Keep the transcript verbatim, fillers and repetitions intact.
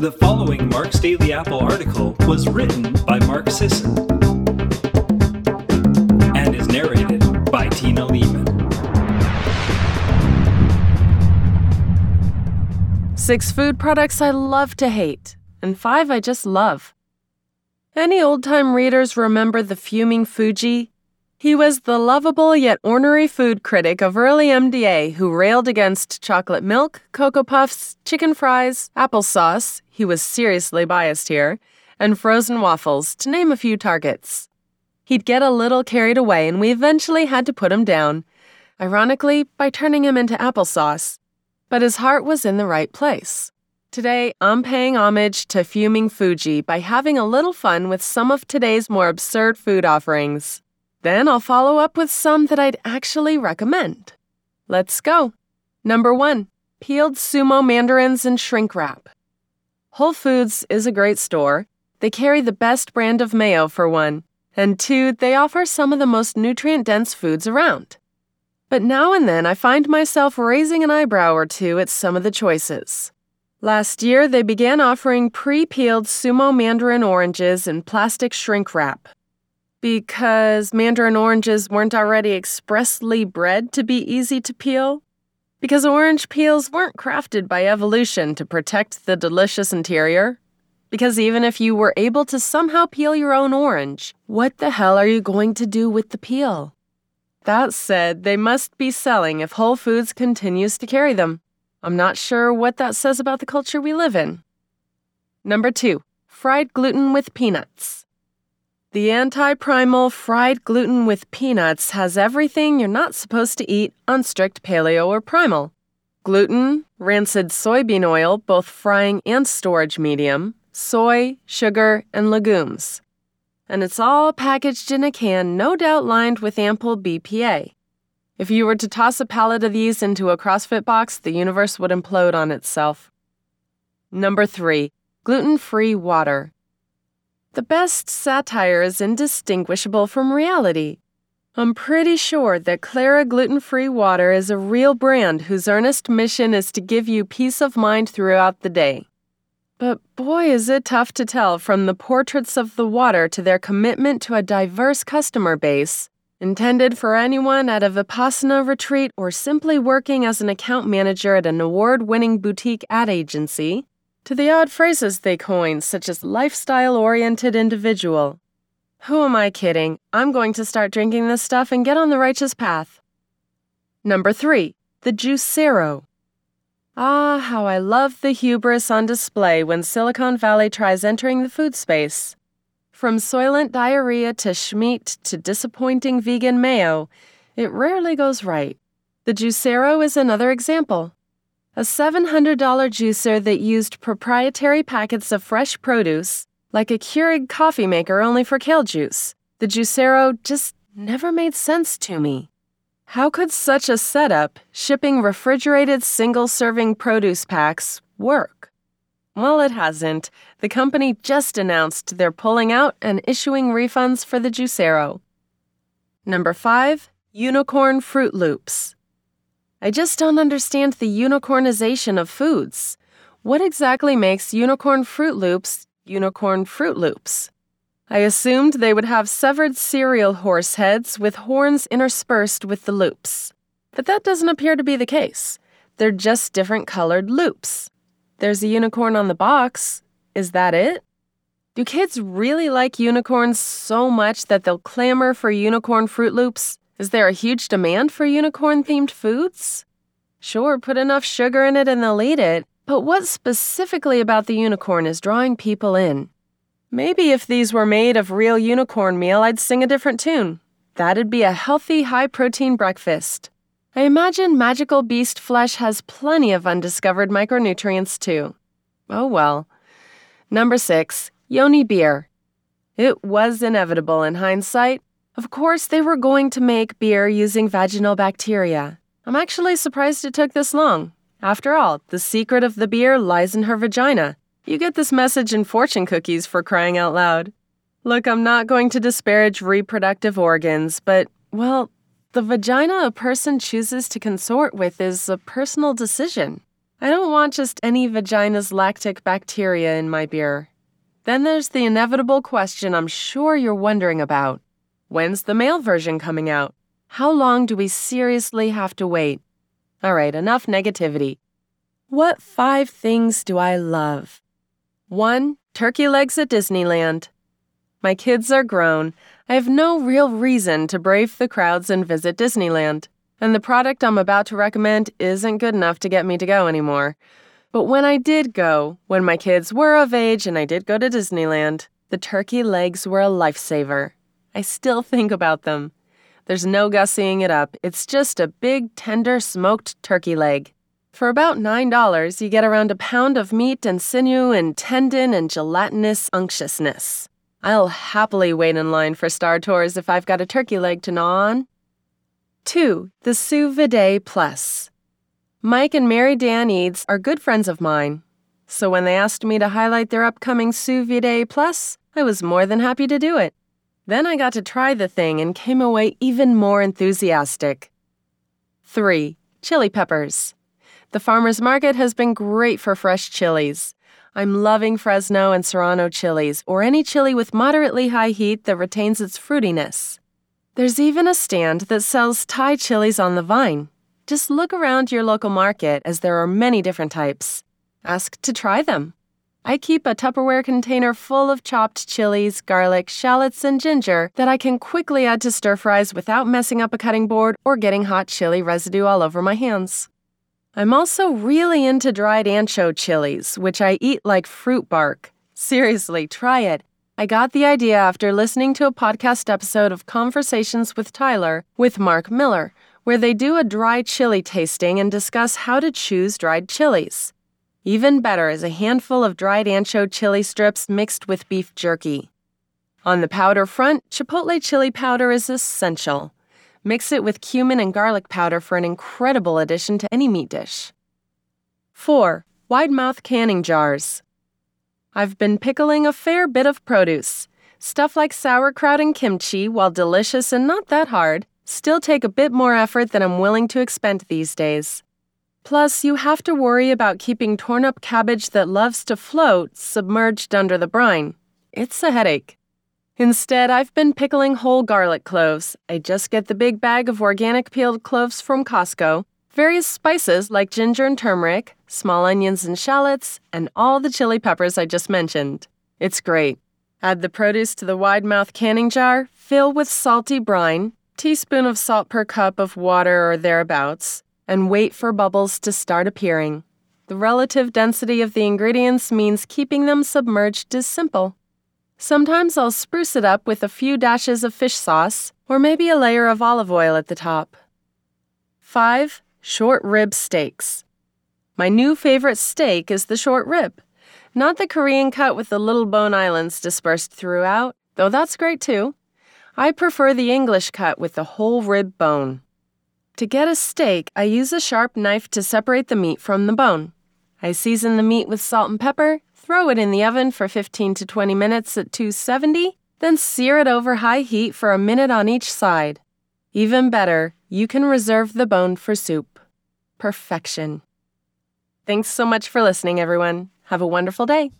The following Mark's Daily Apple article was written by Mark Sisson and is narrated by Tina Leaman. Six food products I love to hate, and five I just love. Any old-time readers remember the Fuming Fuji? He was the lovable yet ornery food critic of early M D A who railed against chocolate milk, Cocoa Puffs, chicken fries, applesauce — he was seriously biased here — and frozen waffles, to name a few targets. He'd get a little carried away, and we eventually had to put him down, ironically by turning him into applesauce. But his heart was in the right place. Today, I'm paying homage to Fuming Fuji by having a little fun with some of today's more absurd food offerings. Then I'll follow up with some that I'd actually recommend. Let's go. Number one, peeled sumo mandarins and shrink wrap. Whole Foods is a great store. They carry the best brand of mayo, for one, and two, they offer some of the most nutrient-dense foods around. But now and then I find myself raising an eyebrow or two at some of the choices. Last year, they began offering pre-peeled sumo mandarin oranges in plastic shrink wrap. Because mandarin oranges weren't already expressly bred to be easy to peel? Because orange peels weren't crafted by evolution to protect the delicious interior? Because even if you were able to somehow peel your own orange, what the hell are you going to do with the peel? That said, they must be selling if Whole Foods continues to carry them. I'm not sure what that says about the culture we live in. Number two, fried gluten with peanuts. The anti-primal fried gluten with peanuts has everything you're not supposed to eat on strict paleo or primal. Gluten, rancid soybean oil, both frying and storage medium, soy, sugar, and legumes. And it's all packaged in a can, no doubt lined with ample B P A. If you were to toss a pallet of these into a CrossFit box, the universe would implode on itself. Number three, gluten-free water. The best satire is indistinguishable from reality. I'm pretty sure that Clara Gluten-Free Water is a real brand whose earnest mission is to give you peace of mind throughout the day. But boy, is it tough to tell from the portraits of the water to their commitment to a diverse customer base, intended for anyone at a Vipassana retreat or simply working as an account manager at an award-winning boutique ad agency, to the odd phrases they coin, such as lifestyle-oriented individual. Who am I kidding? I'm going to start drinking this stuff and get on the righteous path. Number three, the Juicero. Ah, how I love the hubris on display when Silicon Valley tries entering the food space. From soylent diarrhea to schmeat to disappointing vegan mayo, it rarely goes right. The Juicero is another example. A seven hundred dollars juicer that used proprietary packets of fresh produce, like a Keurig coffee maker only for kale juice. The Juicero just never made sense to me. How could such a setup, shipping refrigerated single-serving produce packs, work? Well, it hasn't. The company just announced they're pulling out and issuing refunds for the Juicero. Number five, unicorn Froot Loops. I just don't understand the unicornization of foods. What exactly makes unicorn Froot Loops unicorn Froot Loops? I assumed they would have severed cereal horse heads with horns interspersed with the loops. But that doesn't appear to be the case. They're just different colored loops. There's a unicorn on the box. Is that it? Do kids really like unicorns so much that they'll clamor for unicorn Froot Loops? Is there a huge demand for unicorn-themed foods? Sure, put enough sugar in it and they'll eat it, but what specifically about the unicorn is drawing people in? Maybe if these were made of real unicorn meal, I'd sing a different tune. That'd be a healthy, high-protein breakfast. I imagine magical beast flesh has plenty of undiscovered micronutrients, too. Oh well. Number six, Yoni Beer. It was inevitable in hindsight. Of course, they were going to make beer using vaginal bacteria. I'm actually surprised it took this long. After all, the secret of the beer lies in her vagina. You get this message in fortune cookies, for crying out loud. Look, I'm not going to disparage reproductive organs, but, well, the vagina a person chooses to consort with is a personal decision. I don't want just any vagina's lactic bacteria in my beer. Then there's the inevitable question I'm sure you're wondering about. When's the male version coming out? How long do we seriously have to wait? All right, enough negativity. What five things do I love? One, turkey legs at Disneyland. My kids are grown. I have no real reason to brave the crowds and visit Disneyland. And the product I'm about to recommend isn't good enough to get me to go anymore. But when I did go, when my kids were of age and I did go to Disneyland, the turkey legs were a lifesaver. I still think about them. There's no gussying it up. It's just a big, tender, smoked turkey leg. For about nine dollars, you get around a pound of meat and sinew and tendon and gelatinous unctuousness. I'll happily wait in line for Star Tours if I've got a turkey leg to gnaw on. Two, the Sous Vide Plus. Mike and Mary Dan Eads are good friends of mine, so when they asked me to highlight their upcoming Sous Vide Plus, I was more than happy to do it. Then I got to try the thing and came away even more enthusiastic. Three, chili peppers. The farmer's market has been great for fresh chilies. I'm loving Fresno and Serrano chilies, or any chili with moderately high heat that retains its fruitiness. There's even a stand that sells Thai chilies on the vine. Just look around your local market, as there are many different types. Ask to try them. I keep a Tupperware container full of chopped chilies, garlic, shallots, and ginger that I can quickly add to stir fries without messing up a cutting board or getting hot chili residue all over my hands. I'm also really into dried ancho chilies, which I eat like fruit bark. Seriously, try it. I got the idea after listening to a podcast episode of Conversations with Tyler with Mark Miller, where they do a dry chili tasting and discuss how to choose dried chilies. Even better is a handful of dried ancho chili strips mixed with beef jerky. On the powder front, chipotle chili powder is essential. Mix it with cumin and garlic powder for an incredible addition to any meat dish. Four, wide mouth canning jars. I've been pickling a fair bit of produce. Stuff like sauerkraut and kimchi, while delicious and not that hard, still take a bit more effort than I'm willing to expend these days. Plus, you have to worry about keeping torn-up cabbage that loves to float submerged under the brine. It's a headache. Instead, I've been pickling whole garlic cloves. I just get the big bag of organic peeled cloves from Costco, various spices like ginger and turmeric, small onions and shallots, and all the chili peppers I just mentioned. It's great. Add the produce to the wide-mouth canning jar, fill with salty brine, teaspoon of salt per cup of water or thereabouts, and wait for bubbles to start appearing. The relative density of the ingredients means keeping them submerged is simple. Sometimes I'll spruce it up with a few dashes of fish sauce, or maybe a layer of olive oil at the top. Five, short rib steaks. My new favorite steak is the short rib. Not the Korean cut with the little bone islands dispersed throughout, though that's great too. I prefer the English cut with the whole rib bone. To get a steak, I use a sharp knife to separate the meat from the bone. I season the meat with salt and pepper, throw it in the oven for fifteen to twenty minutes at two seventy, then sear it over high heat for a minute on each side. Even better, you can reserve the bone for soup. Perfection. Thanks so much for listening, everyone. Have a wonderful day.